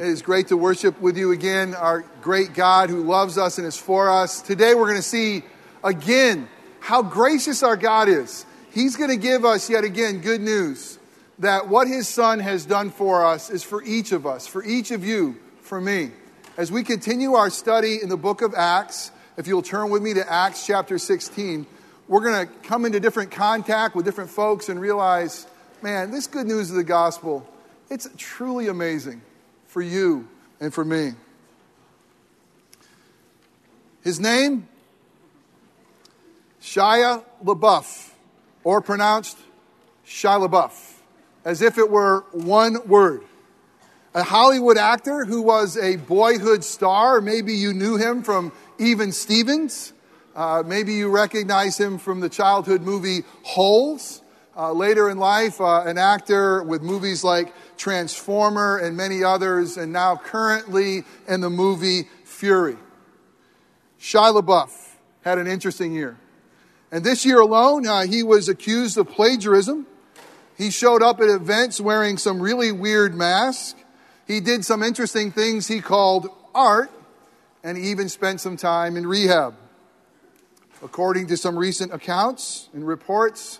It is great to worship with you again, our great God who loves us and is for us. Today we're going to see again how gracious our God is. He's going to give us yet again good news that what His Son has done for us is for each of us, for each of you, for me. As we continue our study in the book of Acts, if you'll turn with me to Acts chapter 16, we're going to come into different contact with different folks and realize, man, this good news of the gospel, it's truly amazing for you and for me. His name, Shia LaBeouf, or pronounced Shia LaBeouf, as if it were one word. A Hollywood actor who was a boyhood star. Maybe you knew him from Even Stevens. Maybe you recognize him from the childhood movie Holes. Later in life, an actor with movies like Transformer and many others, and now currently in the movie Fury. Shia LaBeouf had an interesting year. And this year alone, he was accused of plagiarism. He showed up at events wearing some really weird masks. He did some interesting things he called art, and he even spent some time in rehab. According to some recent accounts and reports,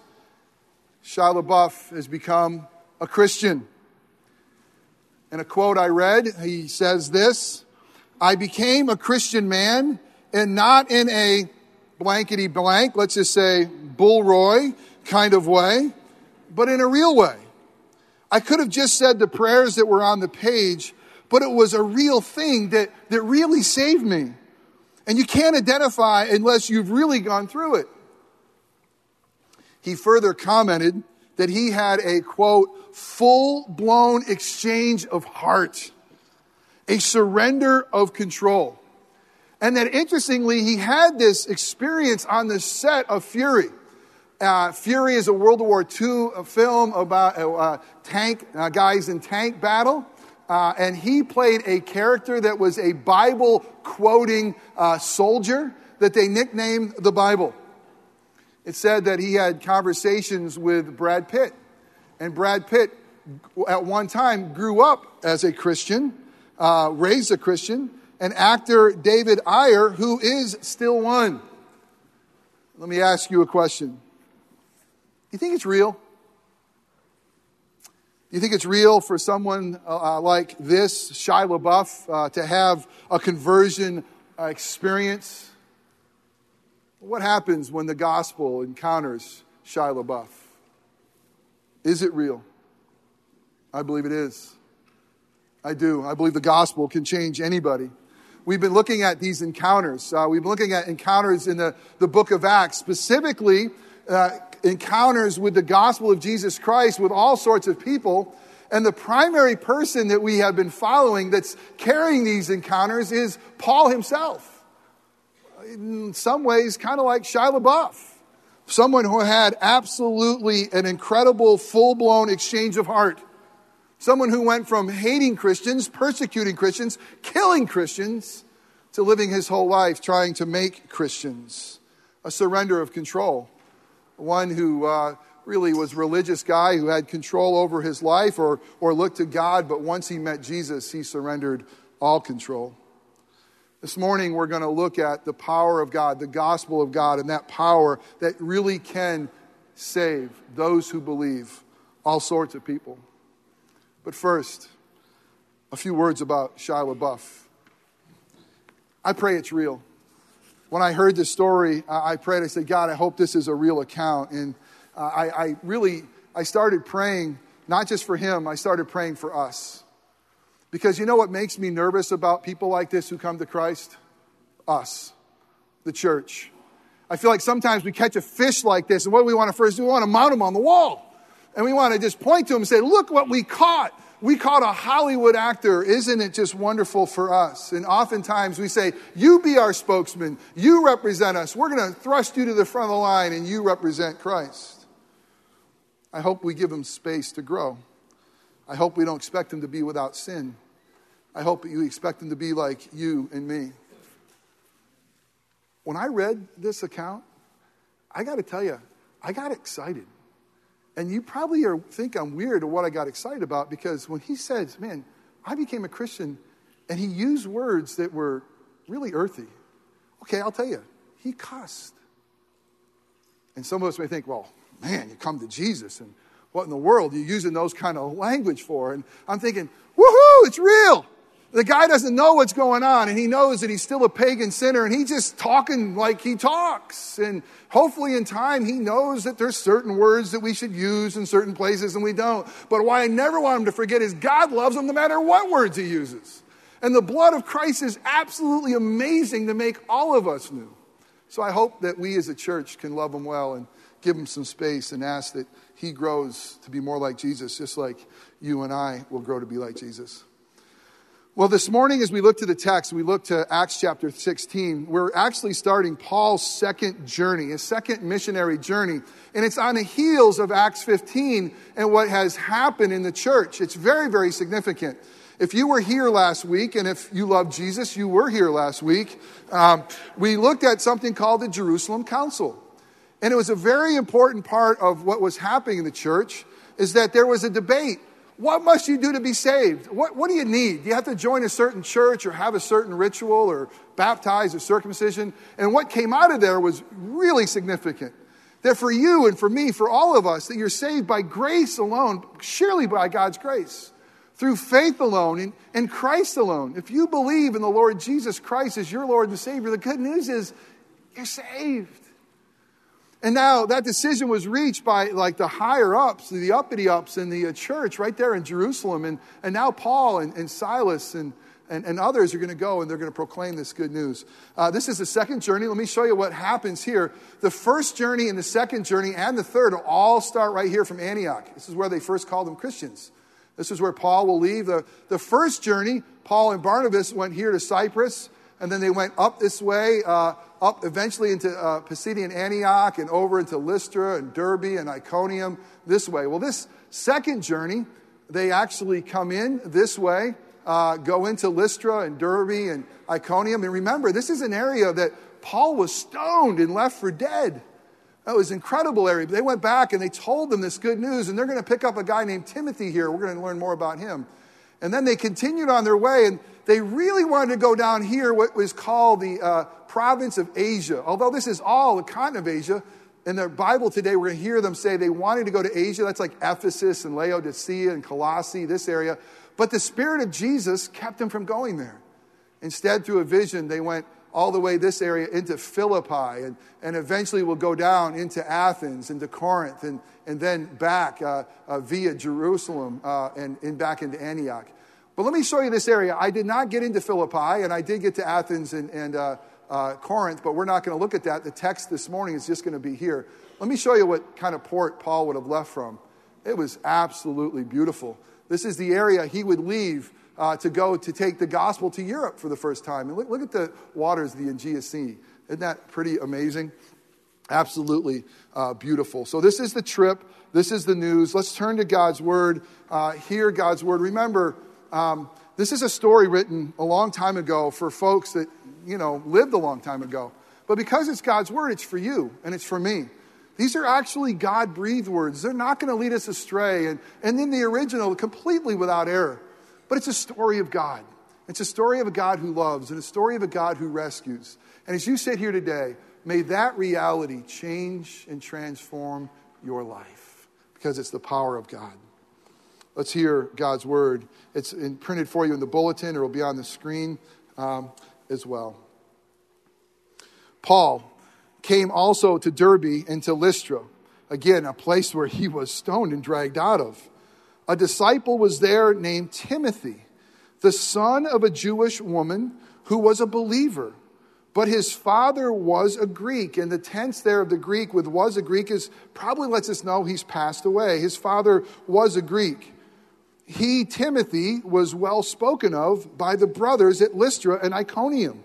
Shia LaBeouf has become a Christian. In a quote I read, he says this: "I became a Christian man, and not in a blankety blank, let's just say Bullroy kind of way, but in a real way. I could have just said the prayers that were on the page, but it was a real thing that really saved me. And you can't identify unless you've really gone through it." He further commented that he had a, quote, full-blown exchange of heart, a surrender of control. And that, interestingly, he had this experience on the set of Fury. Fury is a World War II film about guys in tank battle. And he played a character that was a Bible-quoting soldier that they nicknamed the Bible. It said that he had conversations with Brad Pitt. And Brad Pitt, at one time, grew up as a Christian, raised a Christian, and actor David Ayer, who is still one. Let me ask you a question. Do you think it's real? Do you think it's real for someone like this, Shia LaBeouf, to have a conversion experience? What happens when the gospel encounters Shia LaBeouf? Is it real? I believe it is. I do. I believe the gospel can change anybody. We've been looking at these encounters. We've been looking at encounters in the book of Acts, specifically encounters with the gospel of Jesus Christ with all sorts of people. And the primary person that we have been following that's carrying these encounters is Paul himself. In some ways, kind of like Shia LaBeouf, someone who had absolutely an incredible, full-blown exchange of heart. Someone who went from hating Christians, persecuting Christians, killing Christians, to living his whole life trying to make Christians. A surrender of control. One who really was a religious guy who had control over his life or looked to God, but once he met Jesus, he surrendered all control. This morning, we're going to look at the power of God, the gospel of God, and that power that really can save those who believe, all sorts of people. But first, a few words about Shia LaBeouf. I pray it's real. When I heard this story, I prayed, I said, God, I hope this is a real account. And I started praying, not just for him, I started praying for us. Because you know what makes me nervous about people like this who come to Christ? Us, the church. I feel like sometimes we catch a fish like this, and what do we want to first do? We want to mount him on the wall. And we want to just point to him and say, look what we caught. We caught a Hollywood actor. Isn't it just wonderful for us? And oftentimes we say, you be our spokesman. You represent us. We're going to thrust you to the front of the line, and you represent Christ. I hope we give him space to grow. I hope we don't expect him to be without sin. I hope that you expect him to be like you and me. When I read this account, I got to tell you, I got excited. And you probably think I'm weird or what I got excited about, because when he says, man, I became a Christian, and he used words that were really earthy. Okay, I'll tell you, he cussed. And some of us may think, well, man, you come to Jesus, and what in the world are you using those kind of language for? And I'm thinking, woohoo, it's real. The guy doesn't know what's going on, and he knows that he's still a pagan sinner, and he's just talking like he talks. And hopefully in time, he knows that there's certain words that we should use in certain places and we don't. But why I never want him to forget is God loves him no matter what words he uses. And the blood of Christ is absolutely amazing to make all of us new. So I hope that we as a church can love him well and give him some space and ask that he grows to be more like Jesus, just like you and I will grow to be like Jesus. Well, this morning as we look to the text, we look to Acts chapter 16. We're actually starting Paul's second journey, his second missionary journey. And it's on the heels of Acts 15 and what has happened in the church. It's very, very significant. If you were here last week, and if you love Jesus, you were here last week, we looked at something called the Jerusalem Council. And it was a very important part of what was happening in the church, is that there was a debate. What must you do to be saved? What do you need? Do you have to join a certain church or have a certain ritual or baptize or circumcision? And what came out of there was really significant. That for you and for me, for all of us, that you're saved by grace alone, surely by God's grace, through faith alone and Christ alone. If you believe in the Lord Jesus Christ as your Lord and Savior, the good news is you're saved. And now that decision was reached by like the higher ups, the uppity ups in the church right there in Jerusalem. And now Paul and Silas and others are going to go and they're going to proclaim this good news. This is the second journey. Let me show you what happens here. The first journey and the second journey and the third all start right here from Antioch. This is where they first called them Christians. This is where Paul will leave. The first journey, Paul and Barnabas went here to Cyprus. And then they went up this way, up eventually into Pisidian Antioch and over into Lystra and Derbe and Iconium this way. Well, this second journey, they actually come in this way, go into Lystra and Derbe and Iconium. And remember, this is an area that Paul was stoned and left for dead. That was an incredible area. But they went back and they told them this good news, and they're going to pick up a guy named Timothy here. We're going to learn more about him. And then they continued on their way, and they really wanted to go down here, what was called the province of Asia. Although this is all the continent of Asia, in their Bible today, we're going to hear them say they wanted to go to Asia. That's like Ephesus and Laodicea and Colossae, this area. But the Spirit of Jesus kept them from going there. Instead, through a vision, they went all the way this area into Philippi, and eventually will go down into Athens, into Corinth, and then back via Jerusalem and back into Antioch. But let me show you this area. I did not get into Philippi, and I did get to Athens and Corinth, but we're not going to look at that. The text this morning is just going to be here. Let me show you what kind of port Paul would have left from. It was absolutely beautiful. This is the area he would leave to go to take the gospel to Europe for the first time. And look at the waters of the Aegean Sea. Isn't that pretty amazing? Absolutely beautiful. So this is the trip. This is the news. Let's turn to God's word. Hear God's word. Remember, this is a story written a long time ago for folks that, lived a long time ago. But because it's God's word, it's for you and it's for me. These are actually God-breathed words. They're not going to lead us astray. And in the original, completely without error. But it's a story of God. It's a story of a God who loves and a story of a God who rescues. And as you sit here today, may that reality change and transform your life because it's the power of God. Let's hear God's word. It's printed for you in the bulletin, or it'll be on the screen as well. Paul came also to Derbe and to Lystra, again, a place where he was stoned and dragged out of. A disciple was there named Timothy, the son of a Jewish woman who was a believer, but his father was a Greek. And the tense there of the Greek with was a Greek is probably lets us know he's passed away. His father was a Greek. He, Timothy, was well spoken of by the brothers at Lystra and Iconium.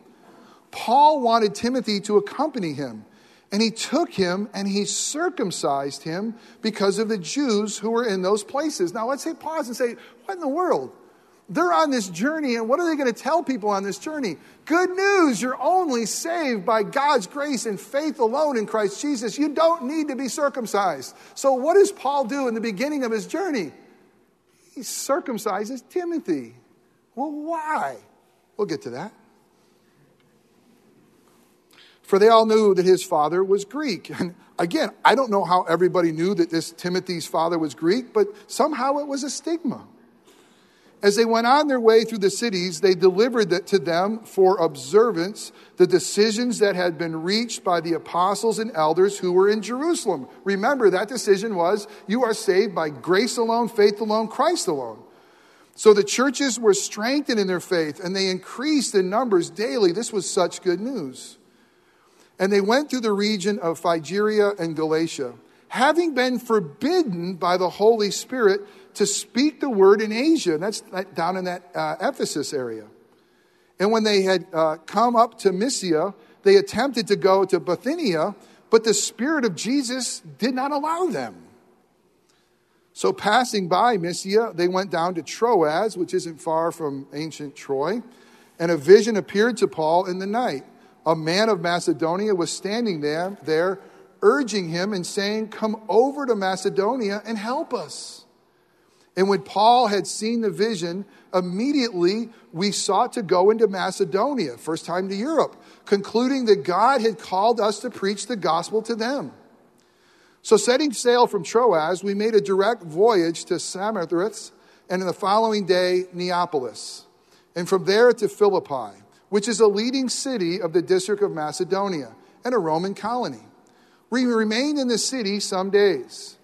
Paul wanted Timothy to accompany him. And he took him and he circumcised him because of the Jews who were in those places. Now let's pause and say, what in the world? They're on this journey, and what are they going to tell people on this journey? Good news, you're only saved by God's grace and faith alone in Christ Jesus. You don't need to be circumcised. So what does Paul do in the beginning of his journey? He circumcises Timothy. Well, why? We'll get to that. For they all knew that his father was Greek. And again, I don't know how everybody knew that this Timothy's father was Greek, but somehow it was a stigma. As they went on their way through the cities, they delivered to them for observance the decisions that had been reached by the apostles and elders who were in Jerusalem. Remember, that decision was, you are saved by grace alone, faith alone, Christ alone. So the churches were strengthened in their faith, and they increased in numbers daily. This was such good news. And they went through the region of Phrygia and Galatia, having been forbidden by the Holy Spirit to speak the word in Asia. And that's down in that Ephesus area. And when they had come up to Mysia, they attempted to go to Bithynia, but the Spirit of Jesus did not allow them. So passing by Mysia, they went down to Troas, which isn't far from ancient Troy. And a vision appeared to Paul in the night. A man of Macedonia was standing there, urging him and saying, come over to Macedonia and help us. And when Paul had seen the vision, immediately we sought to go into Macedonia, first time to Europe, concluding that God had called us to preach the gospel to them. So setting sail from Troas, we made a direct voyage to Samothrace, and on the following day, Neapolis, and from there to Philippi, which is a leading city of the district of Macedonia and a Roman colony. We remained in the city some days.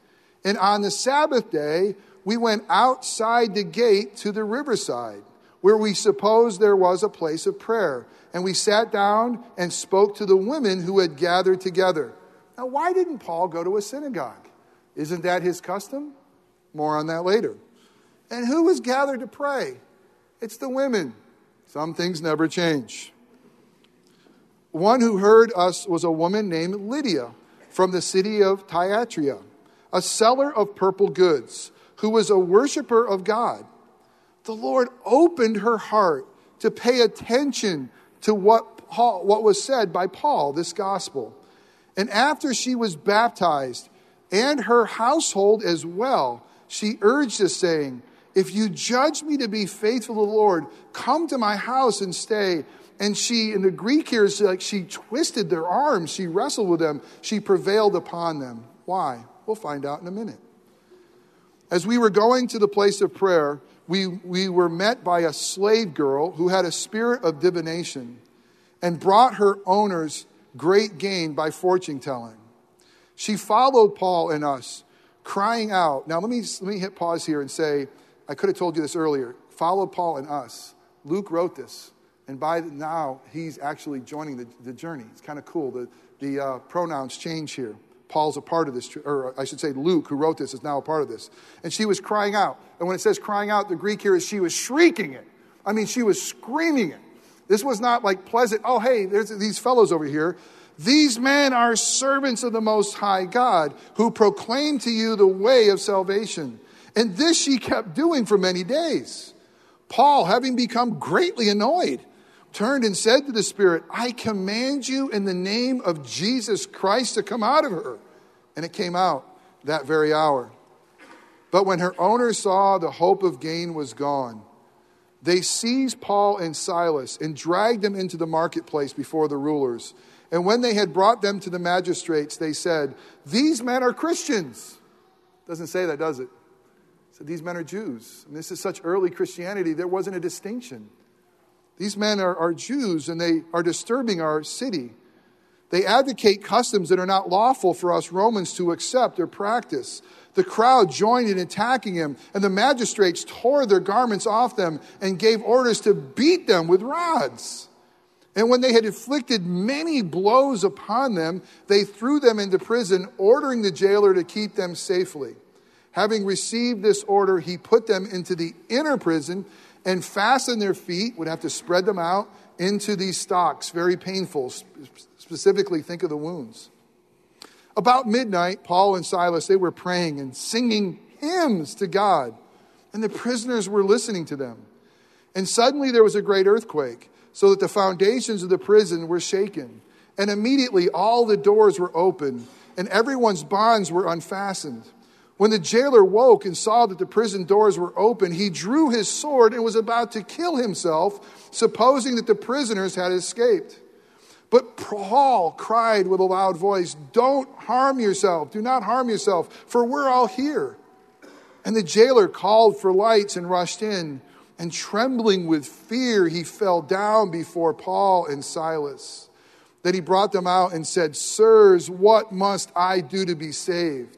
And on the Sabbath day, we went outside the gate to the riverside, where we supposed there was a place of prayer. And we sat down and spoke to the women who had gathered together. Now, why didn't Paul go to a synagogue? Isn't that his custom? More on that later. And who was gathered to pray? It's the women. Some things never change. One who heard us was a woman named Lydia from the city of Thyatira, a seller of purple goods, who was a worshiper of God. The Lord opened her heart to pay attention to what was said by Paul, this gospel. And after she was baptized, and her household as well, she urged us, saying, if you judge me to be faithful to the Lord, come to my house and stay. And she, in the Greek here, is like she twisted their arms. She wrestled with them. She prevailed upon them. Why? We'll find out in a minute. As we were going to the place of prayer, we were met by a slave girl who had a spirit of divination and brought her owners great gain by fortune telling. She followed Paul and us, crying out. Now, let me hit pause here and say, I could have told you this earlier. Follow Paul and us. Luke wrote this. And by now, he's actually joining the journey. It's kind of cool. The pronouns change here. Paul's a part of this, or I should say Luke, who wrote this, is now a part of this. And she was crying out. And when it says crying out, the Greek here is she was shrieking it. I mean, she was screaming it. This was not like pleasant, oh, hey, there's these fellows over here. These men are servants of the Most High God who proclaim to you the way of salvation. And this she kept doing for many days. Paul, having become greatly annoyed, turned and said to the Spirit, I command you in the name of Jesus Christ to come out of her. And it came out that very hour. But when her owner saw the hope of gain was gone, they seized Paul and Silas and dragged them into the marketplace before the rulers. And when they had brought them to the magistrates, they said, these men are Christians. Doesn't say that, does it? So these men are Jews. And this is such early Christianity, there wasn't a distinction. These men are Jews, and they are disturbing our city. They advocate customs that are not lawful for us Romans to accept or practice. The crowd joined in attacking him, and the magistrates tore their garments off them and gave orders to beat them with rods. And when they had inflicted many blows upon them, they threw them into prison, ordering the jailer to keep them safely. Having received this order, he put them into the inner prison and fastened their feet, would have to spread them out, into these stocks, very painful. Specifically, think of the wounds. About midnight, Paul and Silas, they were praying and singing hymns to God, and the prisoners were listening to them. And suddenly there was a great earthquake, so that the foundations of the prison were shaken. And immediately all the doors were opened, and everyone's bonds were unfastened. When the jailer woke and saw that the prison doors were open, he drew his sword and was about to kill himself, supposing that the prisoners had escaped. But Paul cried with a loud voice, "Don't harm yourself. Do not harm yourself, for we're all here." And the jailer called for lights and rushed in. And trembling with fear, he fell down before Paul and Silas. Then he brought them out and said, "Sirs, what must I do to be saved?"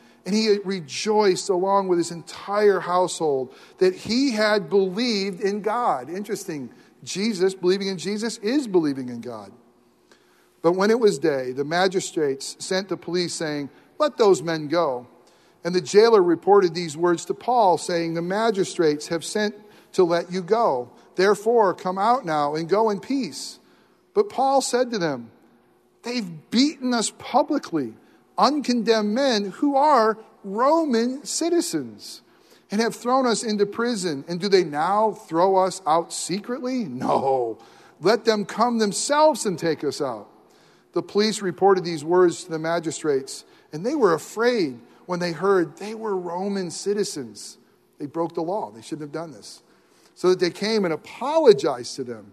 And he rejoiced along with his entire household that he had believed in God. Interesting. Jesus, believing in Jesus, is believing in God. But when it was day, the magistrates sent the police saying, "Let those men go." And the jailer reported these words to Paul, saying, "The magistrates have sent to let you go. Therefore, come out now and go in peace." But Paul said to them, "They've beaten us publicly, uncondemned men who are Roman citizens, and have thrown us into prison. And do they now throw us out secretly? No. Let them come themselves and take us out." The police reported these words to the magistrates, and they were afraid when they heard they were Roman citizens. They broke the law. They shouldn't have done this. So that they came and apologized to them,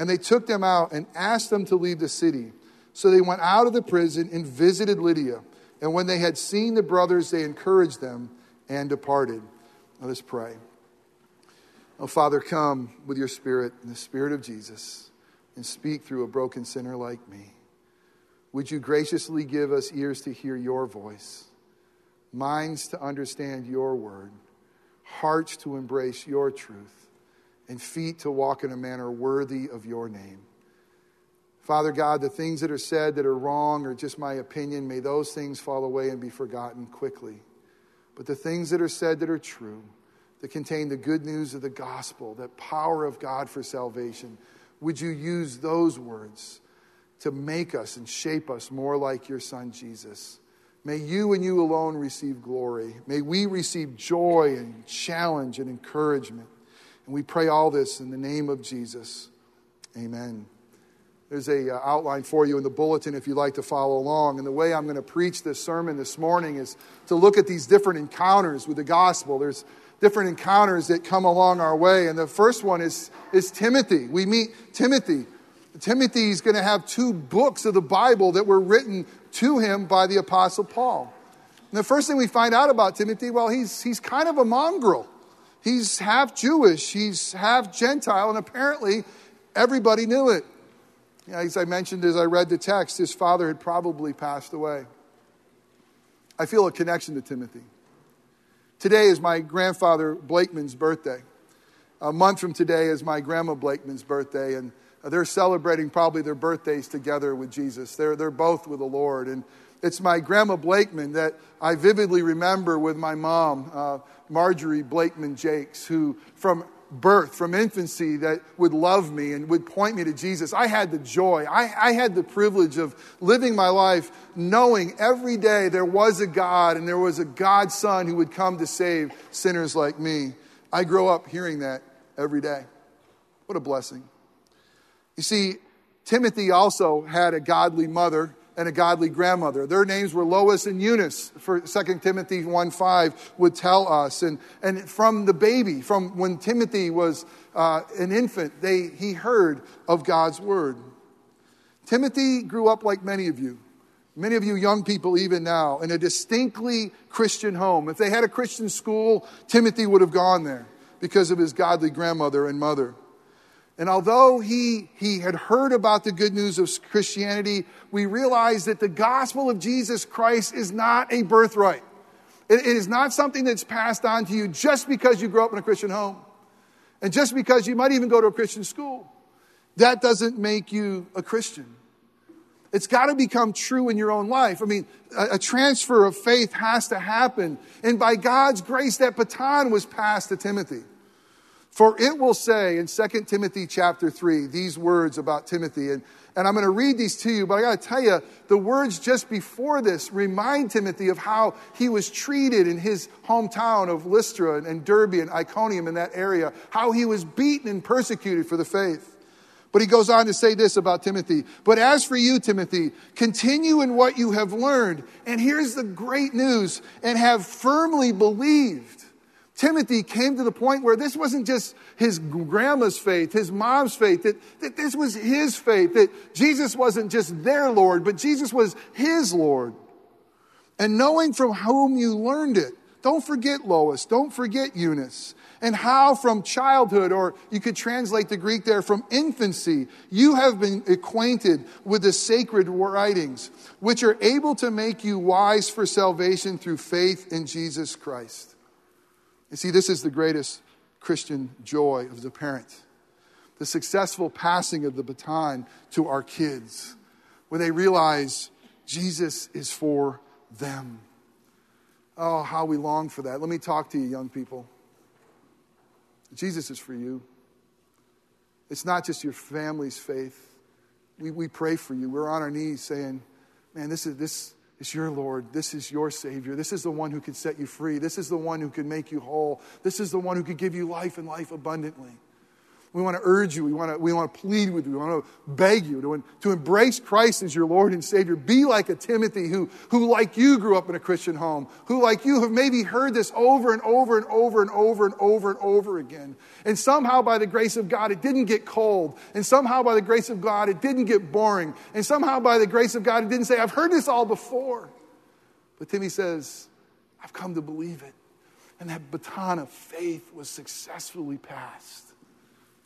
and they took them out and asked them to leave the city. So they went out of the prison and visited Lydia. And when they had seen the brothers, they encouraged them and departed. Let us pray. Oh, Father, come with your Spirit and the Spirit of Jesus and speak through a broken sinner like me. Would you graciously give us ears to hear your voice, minds to understand your word, hearts to embrace your truth, and feet to walk in a manner worthy of your name. Father God, the things that are said that are wrong or just my opinion, may those things fall away and be forgotten quickly. But the things that are said that are true, that contain the good news of the gospel, that power of God for salvation, would you use those words to make us and shape us more like your Son, Jesus? May you and you alone receive glory. May we receive joy and challenge and encouragement. And we pray all this in the name of Jesus. Amen. There's an outline for you in the bulletin if you'd like to follow along. And the way I'm going to preach this sermon this morning is to look at these different encounters with the gospel. There's different encounters that come along our way. And the first one is Timothy. We meet Timothy. Timothy is going to have two books of the Bible that were written to him by the Apostle Paul. And the first thing we find out about Timothy, well, he's kind of a mongrel. He's half Jewish. He's half Gentile. And apparently everybody knew it. Yeah, as I mentioned, as I read the text, his father had probably passed away. I feel a connection to Timothy. Today is my grandfather Blakeman's birthday. A month from today is my grandma Blakeman's birthday, and they're celebrating probably their birthdays together with Jesus. They're both with the Lord, and it's my grandma Blakeman that I vividly remember with my mom, Marjorie Blakeman Jakes, who from birth, from infancy, that would love me and would point me to Jesus. I had the joy. I had the privilege of living my life knowing every day there was a God and there was a God's Son who would come to save sinners like me. I grew up hearing that every day. What a blessing. You see, Timothy also had a godly mother and a godly grandmother. Their names were Lois and Eunice, for 2 Timothy 1:5 would tell us. And from the baby, from when Timothy was an infant, he heard of God's word. Timothy grew up like many of you young people even now, in a distinctly Christian home. If they had a Christian school, Timothy would have gone there because of his godly grandmother and mother. And although he had heard about the good news of Christianity, we realize that the gospel of Jesus Christ is not a birthright. It is not something that's passed on to you just because you grew up in a Christian home. And just because you might even go to a Christian school. That doesn't make you a Christian. It's got to become true in your own life. I mean, a transfer of faith has to happen. And by God's grace, that baton was passed to Timothy. For it will say in 2 Timothy chapter 3, these words about Timothy. And I'm going to read these to you, but I got to tell you, the words just before this remind Timothy of how he was treated in his hometown of Lystra and Derbe and Iconium in that area, how he was beaten and persecuted for the faith. But he goes on to say this about Timothy. But as for you, Timothy, continue in what you have learned. And here's the great news. And have firmly believed. Timothy came to the point where this wasn't just his grandma's faith, his mom's faith, that this was his faith, that Jesus wasn't just their Lord, but Jesus was his Lord. And knowing from whom you learned it. Don't forget Lois. Don't forget Eunice. And how from childhood, or you could translate the Greek there, from infancy, you have been acquainted with the sacred writings, which are able to make you wise for salvation through faith in Jesus Christ. You see, this is the greatest Christian joy of the parent. The successful passing of the baton to our kids, when they realize Jesus is for them. Oh, how we long for that. Let me talk to you, young people. Jesus is for you. It's not just your family's faith. We pray for you. We're on our knees saying, man, this is your Lord. This is your Savior. This is the one who can set you free. This is the one who can make you whole. This is the one who can give you life and life abundantly. We want to urge you. We want to plead with you. We want to beg you to embrace Christ as your Lord and Savior. Be like a Timothy who like you grew up in a Christian home, who like you have maybe heard this over and over and over and over and over and over again. And somehow by the grace of God, it didn't get cold. And somehow by the grace of God, it didn't get boring. And somehow by the grace of God, it didn't say, I've heard this all before. But Timothy says, I've come to believe it. And that baton of faith was successfully passed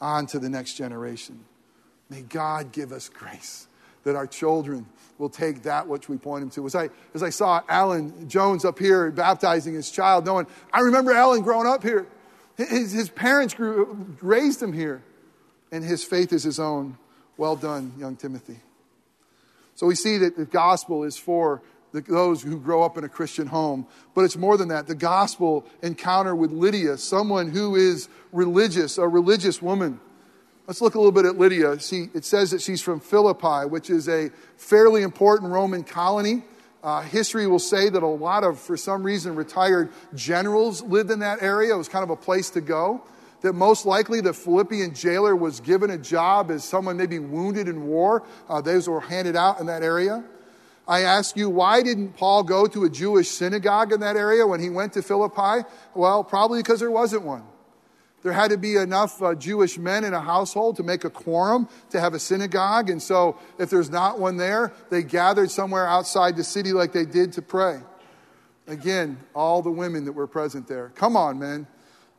on to the next generation. May God give us grace that our children will take that which we point them to. As I saw Alan Jones up here baptizing his child, knowing, I remember Alan growing up here. His parents raised him here. And his faith is his own. Well done, young Timothy. So we see that the gospel is for those who grow up in a Christian home. But it's more than that. The gospel encounter with Lydia, someone who is religious, a religious woman. Let's look a little bit at Lydia. It says that she's from Philippi, which is a fairly important Roman colony. History will say that a lot of, for some reason, retired generals lived in that area. It was kind of a place to go. That most likely the Philippian jailer was given a job as someone maybe wounded in war. Those were handed out in that area. I ask you, why didn't Paul go to a Jewish synagogue in that area when he went to Philippi? Well, probably because there wasn't one. There had to be enough Jewish men in a household to make a quorum, to have a synagogue. And so if there's not one there, they gathered somewhere outside the city like they did to pray. Again, all the women that were present there. Come on, men.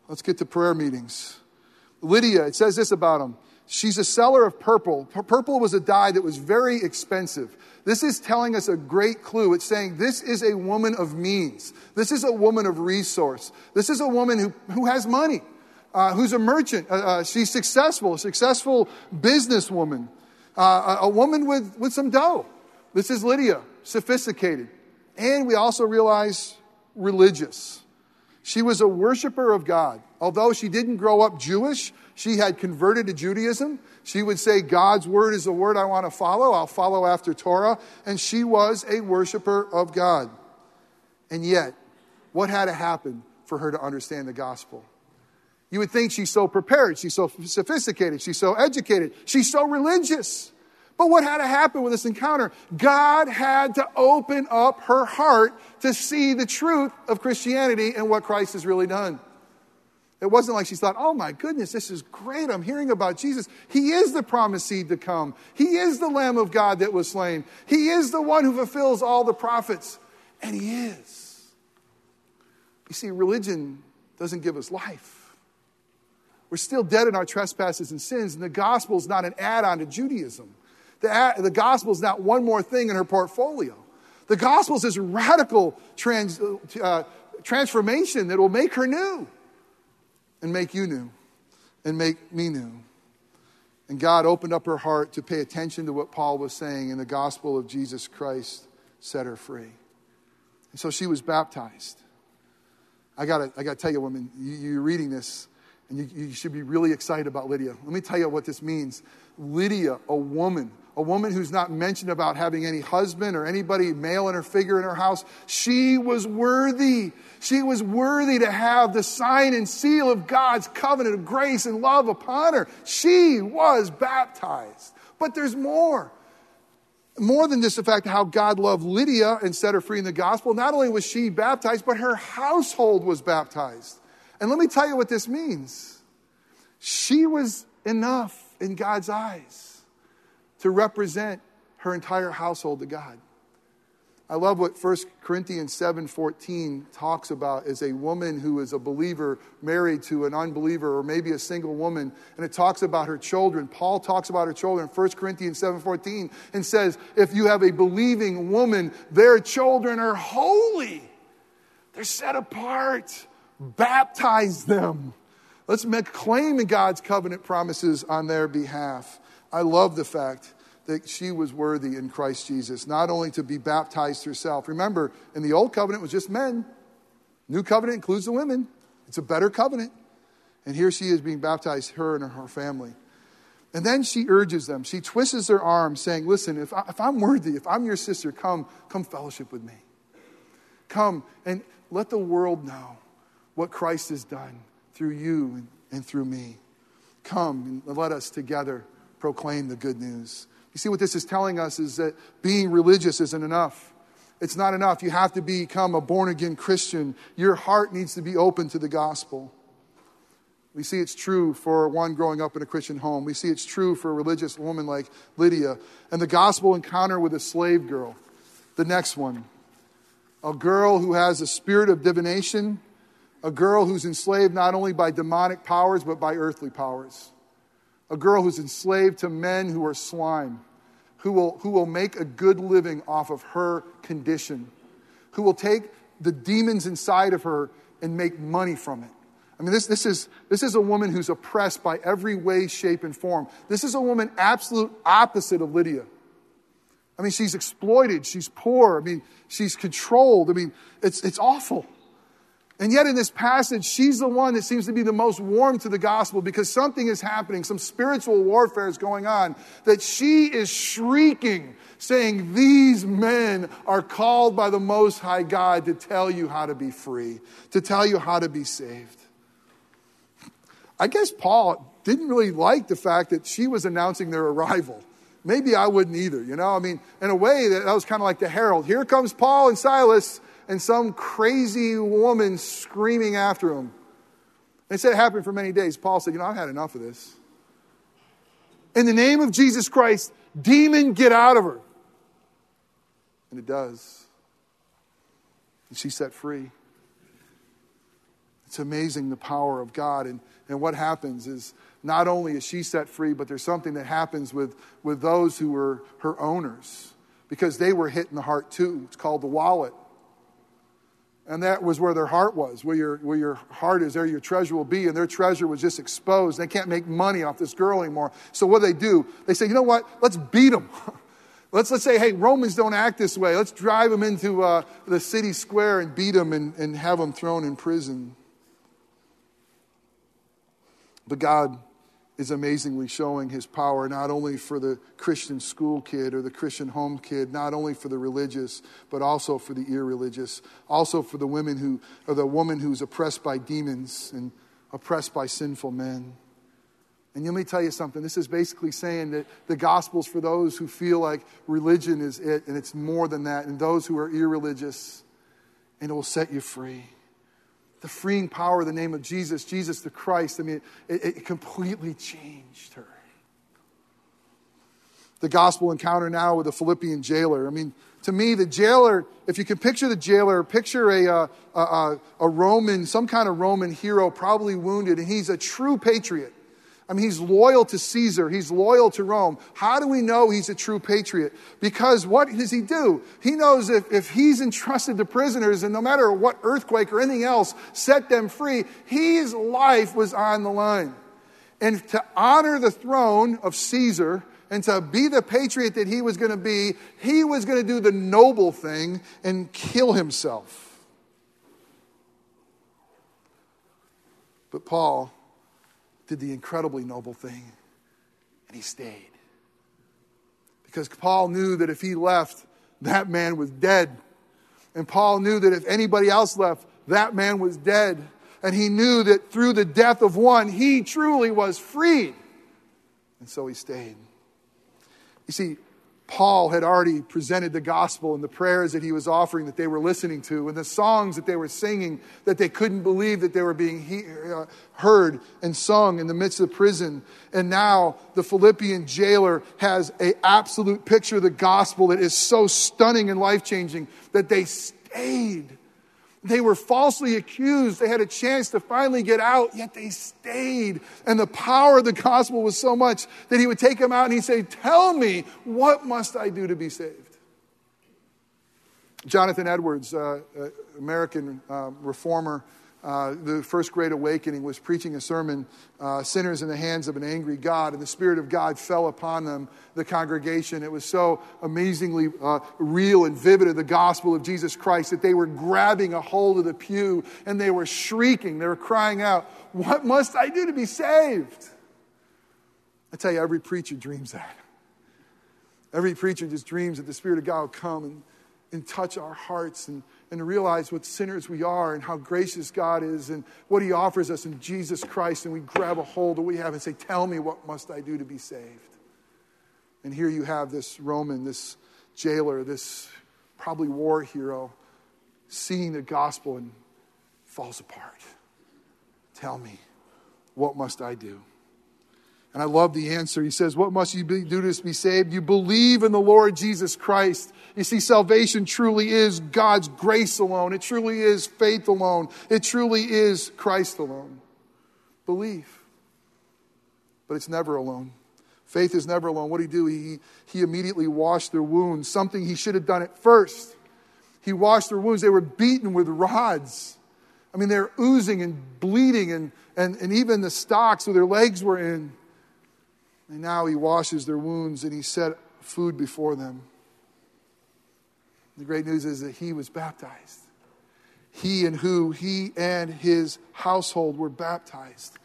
Let's get to prayer meetings. Lydia, it says this about them. She's a seller of purple. Purple was a dye that was very expensive. This is telling us a great clue. It's saying this is a woman of means. This is a woman of resource. This is a woman who has money, who's a merchant. She's successful, a successful businesswoman, a woman with some dough. This is Lydia, sophisticated. And we also realize religious. She was a worshiper of God. Although she didn't grow up Jewish, she had converted to Judaism. She would say, God's word is the word I want to follow. I'll follow after Torah. And she was a worshiper of God. And yet, what had to happen for her to understand the gospel? You would think she's so prepared. She's so sophisticated. She's so educated. She's so religious. But what had to happen with this encounter? God had to open up her heart to see the truth of Christianity and what Christ has really done. It wasn't like she thought, oh my goodness, this is great. I'm hearing about Jesus. He is the promised seed to come. He is the Lamb of God that was slain. He is the one who fulfills all the prophets. And he is. You see, religion doesn't give us life. We're still dead in our trespasses and sins, and the gospel is not an add-on to Judaism. The gospel is not one more thing in her portfolio. The gospel is this radical transformation that will make her new. And make you new, and make me new. And God opened up her heart to pay attention to what Paul was saying, and the gospel of Jesus Christ set her free. And so she was baptized. I got to tell you, women, you're reading this, And you should be really excited about Lydia. Let me tell you what this means. Lydia, a woman who's not mentioned about having any husband or anybody male in her figure in her house, she was worthy. She was worthy to have the sign and seal of God's covenant of grace and love upon her. She was baptized. But there's more. More than just the fact of how God loved Lydia and set her free in the gospel, not only was she baptized, but her household was baptized. And let me tell you what this means. She was enough in God's eyes to represent her entire household to God. I love what 1 Corinthians 7:14 talks about as a woman who is a believer married to an unbeliever or maybe a single woman. And it talks about her children. Paul talks about her children in 1 Corinthians 7:14 and says, if you have a believing woman, their children are holy. They're set apart. Baptize them. Let's make claim in God's covenant promises on their behalf. I love the fact that she was worthy in Christ Jesus, not only to be baptized herself. Remember, in the old covenant, it was just men. New covenant includes the women. It's a better covenant. And here she is being baptized, her and her family. And then she urges them. She twists their arm, saying, listen, if I'm worthy, if I'm your sister, come fellowship with me. Come and let the world know what Christ has done through you and through me. Come and let us together proclaim the good news. You see, what this is telling us is that being religious isn't enough. It's not enough. You have to become a born-again Christian. Your heart needs to be open to the gospel. We see it's true for one growing up in a Christian home. We see it's true for a religious woman like Lydia. And the gospel encounter with a slave girl, the next one. A girl who has a spirit of divination, a girl who's enslaved not only by demonic powers, but by earthly powers. A girl who's enslaved to men who are slime, who will make a good living off of her condition, who will take the demons inside of her and make money from it. I mean, this is a woman who's oppressed by every way, shape, and form. This is a woman absolute opposite of Lydia. I mean, she's exploited, she's poor, I mean, she's controlled. I mean, it's awful. And yet in this passage, she's the one that seems to be the most warm to the gospel because something is happening, some spiritual warfare is going on, that she is shrieking, saying, these men are called by the Most High God to tell you how to be free, to tell you how to be saved. I guess Paul didn't really like the fact that she was announcing their arrival. Maybe I wouldn't either, you know? I mean, in a way, that was kind of like the herald. Here comes Paul and Silas, and some crazy woman screaming after him. They said it happened for many days. Paul said, I've had enough of this. In the name of Jesus Christ, demon, get out of her. And it does. And she's set free. It's amazing the power of God. And what happens is not only is she set free, but there's something that happens with those who were her owners because they were hit in the heart too. It's called the wallet. And that was where their heart was. Where your heart is, there your treasure will be. And their treasure was just exposed. They can't make money off this girl anymore. So what do they do? They say, you know what? Let's beat them. Let's say, hey, Romans don't act this way. Let's drive them into the city square and beat them and have them thrown in prison. But God is amazingly showing his power, not only for the Christian school kid or the Christian home kid, not only for the religious, but also for the irreligious, also for the women who, or the woman who's oppressed by demons and oppressed by sinful men. And let me tell you something. This is basically saying that the gospel's for those who feel like religion is it, and it's more than that, and those who are irreligious, and it will set you free. The freeing power of the name of Jesus, Jesus the Christ, I mean, it completely changed her. The gospel encounter now with the Philippian jailer. I mean, to me, the jailer, if you can picture the jailer, picture a Roman, some kind of Roman hero, probably wounded, and he's a true patriot. I mean, he's loyal to Caesar. He's loyal to Rome. How do we know he's a true patriot? Because what does he do? He knows if he's entrusted to prisoners, and no matter what earthquake or anything else set them free, his life was on the line. And to honor the throne of Caesar and to be the patriot that he was going to be, he was going to do the noble thing and kill himself. But Paul did the incredibly noble thing, and he stayed. Because Paul knew that if he left, that man was dead. And Paul knew that if anybody else left, that man was dead. And he knew that through the death of one, he truly was freed. And so he stayed. You see, Paul had already presented the gospel and the prayers that he was offering that they were listening to and the songs that they were singing that they couldn't believe that they were being heard and sung in the midst of the prison. And now the Philippian jailer has an absolute picture of the gospel that is so stunning and life-changing that they stayed. They were falsely accused. They had a chance to finally get out, yet they stayed. And the power of the gospel was so much that he would take them out and he'd say, "Tell me, what must I do to be saved?" Jonathan Edwards, American reformer, the First Great Awakening, was preaching a sermon, Sinners in the Hands of an Angry God, and the Spirit of God fell upon them, the congregation. It was so amazingly real and vivid of the gospel of Jesus Christ that they were grabbing a hold of the pew and they were shrieking, they were crying out, "What must I do to be saved?" I tell you, every preacher dreams that. Every preacher just dreams that the Spirit of God will come and touch our hearts and realize what sinners we are and how gracious God is and what he offers us in Jesus Christ, and we grab a hold of what we have and say, "Tell me, what must I do to be saved?" And here you have this Roman, this jailer, this probably war hero, seeing the gospel and falls apart. "Tell me, what must I do?" And I love the answer. He says, "What must you do to be saved? You believe in the Lord Jesus Christ." You see, salvation truly is God's grace alone. It truly is faith alone. It truly is Christ alone. Belief. But it's never alone. Faith is never alone. What did he do? He immediately washed their wounds, something he should have done at first. He washed their wounds. They were beaten with rods. I mean, they're oozing and bleeding and even the stocks where their legs were in. And now he washes their wounds and he set food before them. The great news is that he was baptized. He and his household were baptized.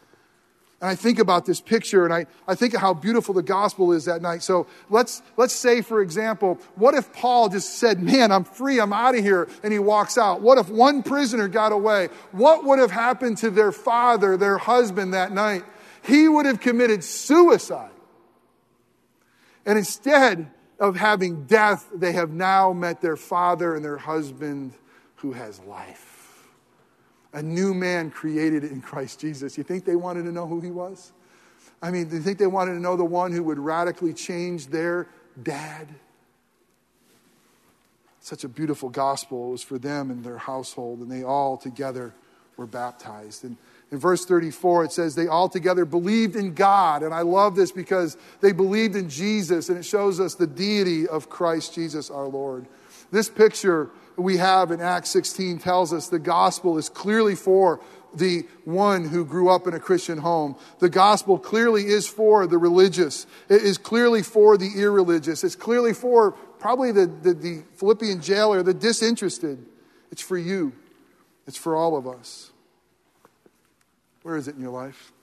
And I think about this picture and I think of how beautiful the gospel is that night. So let's say, for example, what if Paul just said, "Man, I'm free, I'm out of here," and he walks out? What if one prisoner got away? What would have happened to their father, their husband that night? He would have committed suicide. And instead of having death, they have now met their father and their husband who has life. A new man created in Christ Jesus. You think they wanted to know who he was? I mean, do you think they wanted to know the one who would radically change their dad? Such a beautiful gospel. It was for them and their household, and they all together were baptized. And in verse 34, it says they all together believed in God. And I love this because they believed in Jesus, and it shows us the deity of Christ Jesus our Lord. This picture we have in Acts 16 tells us the gospel is clearly for the one who grew up in a Christian home. The gospel clearly is for the religious. It is clearly for the irreligious. It's clearly for probably the Philippian jailer, the disinterested. It's for you. It's for all of us. Where is it in your life?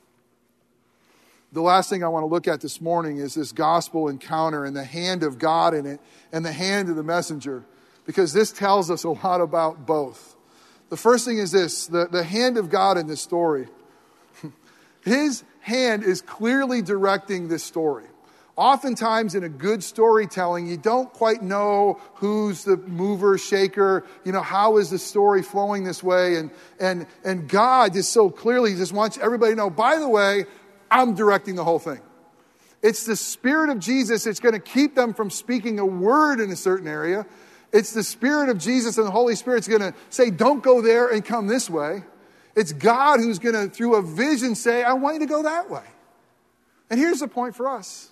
The last thing I want to look at this morning is this gospel encounter and the hand of God in it and the hand of the messenger, because this tells us a lot about both. The first thing is this, the hand of God in this story. His hand is clearly directing this story. Oftentimes in a good storytelling, you don't quite know who's the mover, shaker, how is the story flowing this way? And God just so clearly just wants everybody to know, by the way, I'm directing the whole thing. It's the Spirit of Jesus that's going to keep them from speaking a word in a certain area. It's the Spirit of Jesus and the Holy Spirit's going to say, "Don't go there and come this way." It's God who's going to, through a vision, say, "I want you to go that way." And here's the point for us.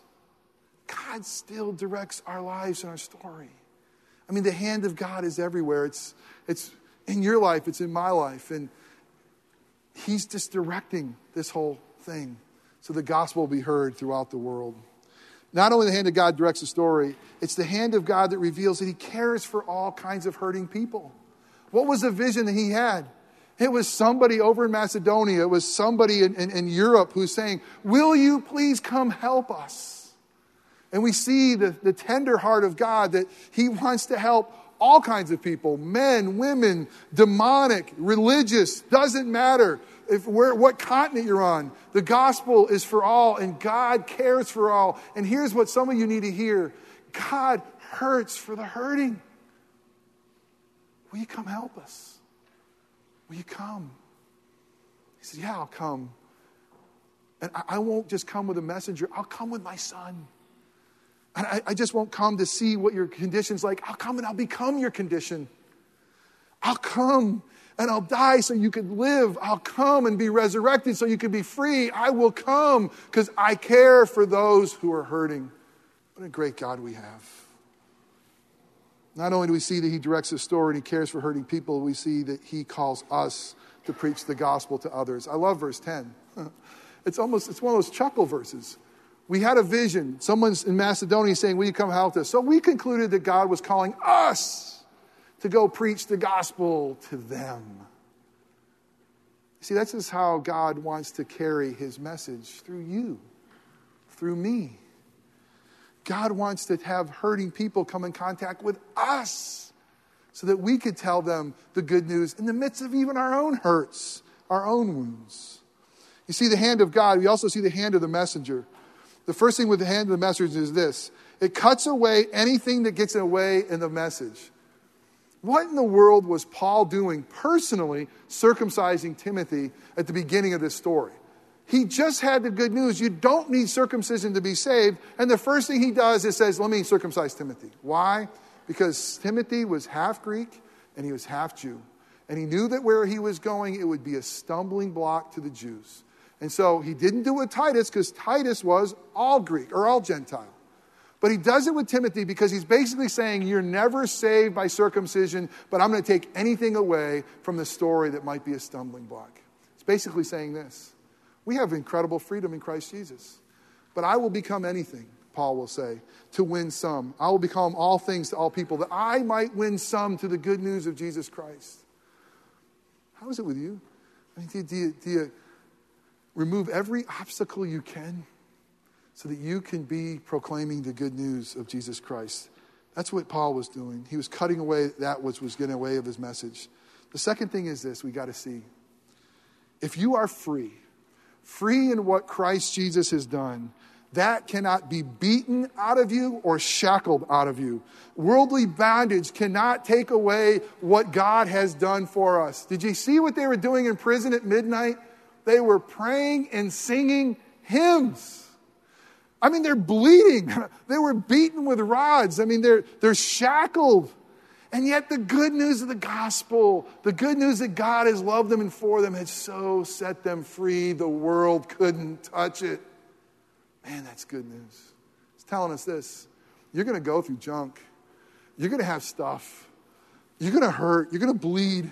God still directs our lives and our story. I mean, the hand of God is everywhere. It's in your life. It's in my life. And he's just directing this whole thing so the gospel will be heard throughout the world. Not only the hand of God directs the story, it's the hand of God that reveals that he cares for all kinds of hurting people. What was the vision that he had? It was somebody over in Macedonia. It was somebody in Europe who's saying, will you please come help us? And we see the tender heart of God that he wants to help all kinds of people, men, women, demonic, religious, doesn't matter what continent you're on. The gospel is for all, and God cares for all. And here's what some of you need to hear. God hurts for the hurting. Will you come help us? Will you come? He said, yeah, I'll come. And I won't just come with a messenger. I'll come with my son. And I just won't come to see what your condition's like. I'll come and I'll become your condition. I'll come and I'll die so you could live. I'll come and be resurrected so you could be free. I will come because I care for those who are hurting. What a great God we have. Not only do we see that he directs his story and he cares for hurting people, we see that he calls us to preach the gospel to others. I love verse 10. It's one of those chuckle verses. We had a vision. Someone's in Macedonia saying, will you come help us? So we concluded that God was calling us to go preach the gospel to them. See, that's just how God wants to carry his message, through you, through me. God wants to have hurting people come in contact with us so that we could tell them the good news in the midst of even our own hurts, our own wounds. You see the hand of God. We also see the hand of the messenger. The first thing with the hand of the messenger is this. It cuts away anything that gets in the way in the message. What in the world was Paul doing personally circumcising Timothy at the beginning of this story? He just had the good news. You don't need circumcision to be saved. And the first thing he does is says, let me circumcise Timothy. Why? Because Timothy was half Greek and he was half Jew. And he knew that where he was going, it would be a stumbling block to the Jews. And so he didn't do it with Titus because Titus was all Greek or all Gentile. But he does it with Timothy because he's basically saying, you're never saved by circumcision, but I'm going to take anything away from the story that might be a stumbling block. It's basically saying this. We have incredible freedom in Christ Jesus. But I will become anything, Paul will say, to win some. I will become all things to all people, that I might win some to the good news of Jesus Christ. How is it with you? I mean, do you remove every obstacle you can so that you can be proclaiming the good news of Jesus Christ? That's what Paul was doing. He was cutting away that which was getting away of his message. The second thing is this, we got to see. If you are free in what Christ Jesus has done, that cannot be beaten out of you or shackled out of you. Worldly bondage cannot take away what God has done for us. Did you see what they were doing in prison at midnight? They were praying and singing hymns. I mean, they're bleeding. They were beaten with rods. I mean, they're shackled. And yet the good news of the gospel, the good news that God has loved them and for them, has so set them free, the world couldn't touch it. Man, that's good news. It's telling us this. You're going to go through junk. You're going to have stuff. You're going to hurt. You're going to bleed.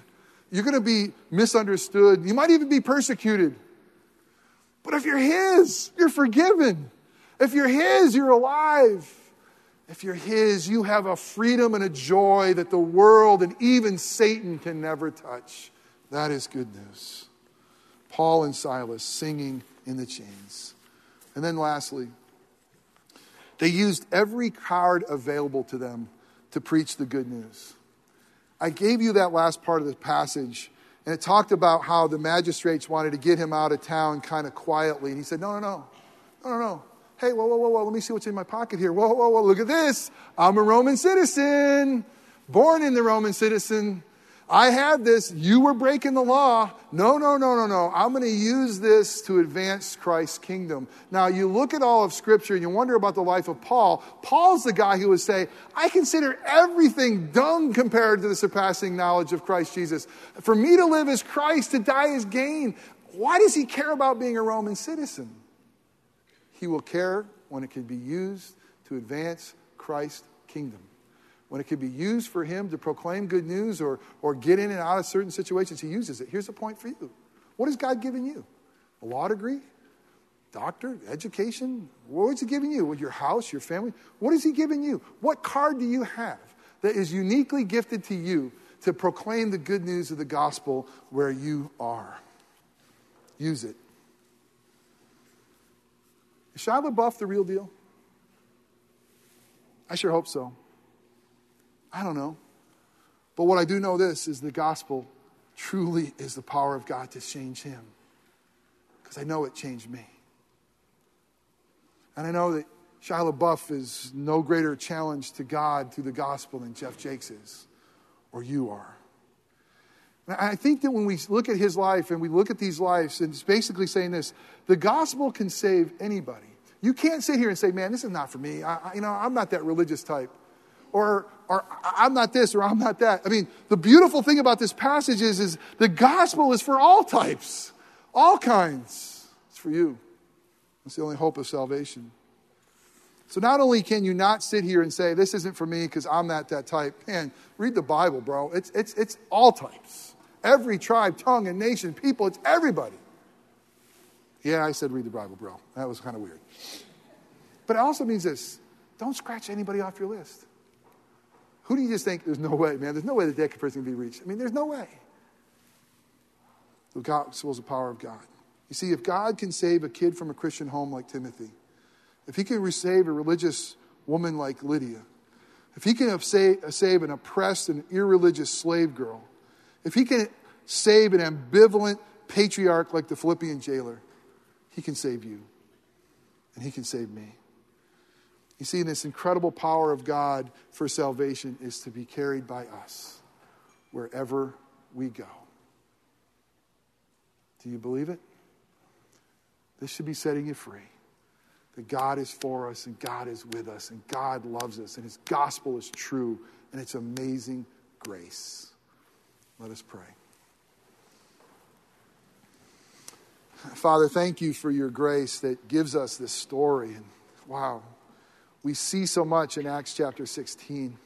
You're going to be misunderstood. You might even be persecuted. But if you're his, you're forgiven. If you're his, you're alive. If you're his, you have a freedom and a joy that the world and even Satan can never touch. That is good news. Paul and Silas singing in the chains. And then lastly, they used every card available to them to preach the good news. I gave you that last part of the passage, and it talked about how the magistrates wanted to get him out of town kind of quietly. And he said, no. Hey, whoa, let me see what's in my pocket here. Whoa, look at this. I'm a Roman citizen, born in the Roman citizen. I had this. You were breaking the law. No. I'm going to use this to advance Christ's kingdom. Now, you look at all of Scripture and you wonder about the life of Paul. Paul's the guy who would say, I consider everything dung compared to the surpassing knowledge of Christ Jesus. For me to live is Christ, to die is gain. Why does he care about being a Roman citizen? He will care when it can be used to advance Christ's kingdom. When it can be used for him to proclaim good news or get in and out of certain situations, he uses it. Here's a point for you. What has God given you? A law degree? Doctor? Education? What is he giving you? Your house? Your family? What is he giving you? What card do you have that is uniquely gifted to you to proclaim the good news of the gospel where you are. Use it. Is Shia LaBeouf the real deal? I sure hope so. I don't know. But what I do know this is the gospel truly is the power of God to change him. Because I know it changed me. And I know that Shia LaBeouf is no greater challenge to God through the gospel than Jeff Jakes is, or you are. And I think that when we look at his life and we look at these lives, and it's basically saying this, the gospel can save anybody. You can't sit here and say, man, this is not for me. I'm not that religious type. Or I'm not this, or I'm not that. I mean, the beautiful thing about this passage is the gospel is for all types, all kinds. It's for you. It's the only hope of salvation. So not only can you not sit here and say, this isn't for me because I'm not that type. Man, read the Bible, bro. It's all types. Every tribe, tongue, and nation, people, it's everybody. Yeah, I said read the Bible, bro. That was kind of weird. But it also means this. Don't scratch anybody off your list. Who do you just think, there's no way, man. There's no way that person can be reached. I mean, there's no way. The gospel is the power of God. You see, if God can save a kid from a Christian home like Timothy, if he can save a religious woman like Lydia, if he can save an oppressed and irreligious slave girl, if he can save an ambivalent patriarch like the Philippian jailer, he can save you, and he can save me. You see, this incredible power of God for salvation is to be carried by us wherever we go. Do you believe it? This should be setting you free. That God is for us, and God is with us, and God loves us, and his gospel is true, and it's amazing grace. Let us pray. Father, thank you for your grace that gives us this story. And wow, we see so much in Acts chapter 16.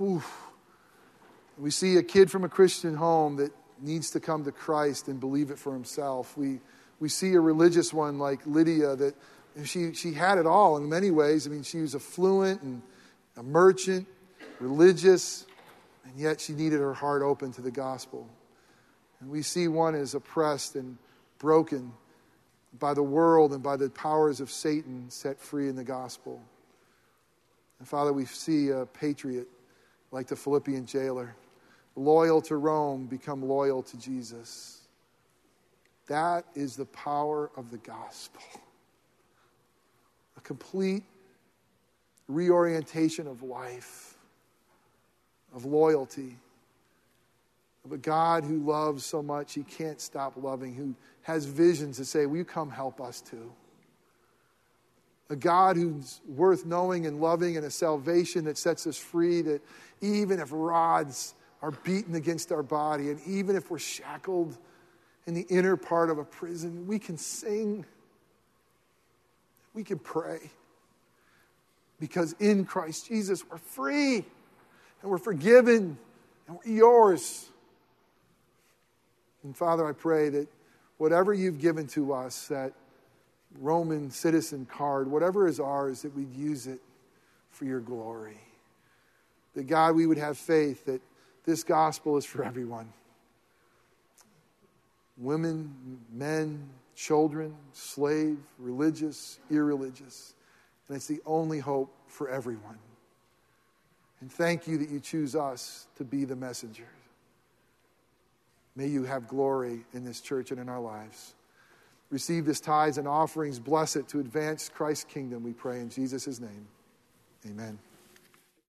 We see a kid from a Christian home that needs to come to Christ and believe it for himself. We see a religious one like Lydia that She had it all in many ways. I mean, she was affluent and a merchant, religious, and yet she needed her heart open to the gospel. And we see one is oppressed and broken by the world and by the powers of Satan set free in the gospel. And Father, we see a patriot like the Philippian jailer, loyal to Rome, become loyal to Jesus. That is the power of the gospel. A complete reorientation of life, of loyalty, of a God who loves so much he can't stop loving, who has visions to say, will you come help us too? A God who's worth knowing and loving, and a salvation that sets us free, that even if rods are beaten against our body, and even if we're shackled in the inner part of a prison, we can sing. We can pray, because in Christ Jesus we're free and we're forgiven and we're yours. And Father, I pray that whatever you've given to us, that Roman citizen card, whatever is ours, that we'd use it for your glory. That God, we would have faith that this gospel is for everyone. Women, men, children, slave, religious, irreligious. And it's the only hope for everyone. And thank you that you choose us to be the messengers. May you have glory in this church and in our lives. Receive this tithes and offerings. Bless it to advance Christ's kingdom, we pray in Jesus' name. Amen.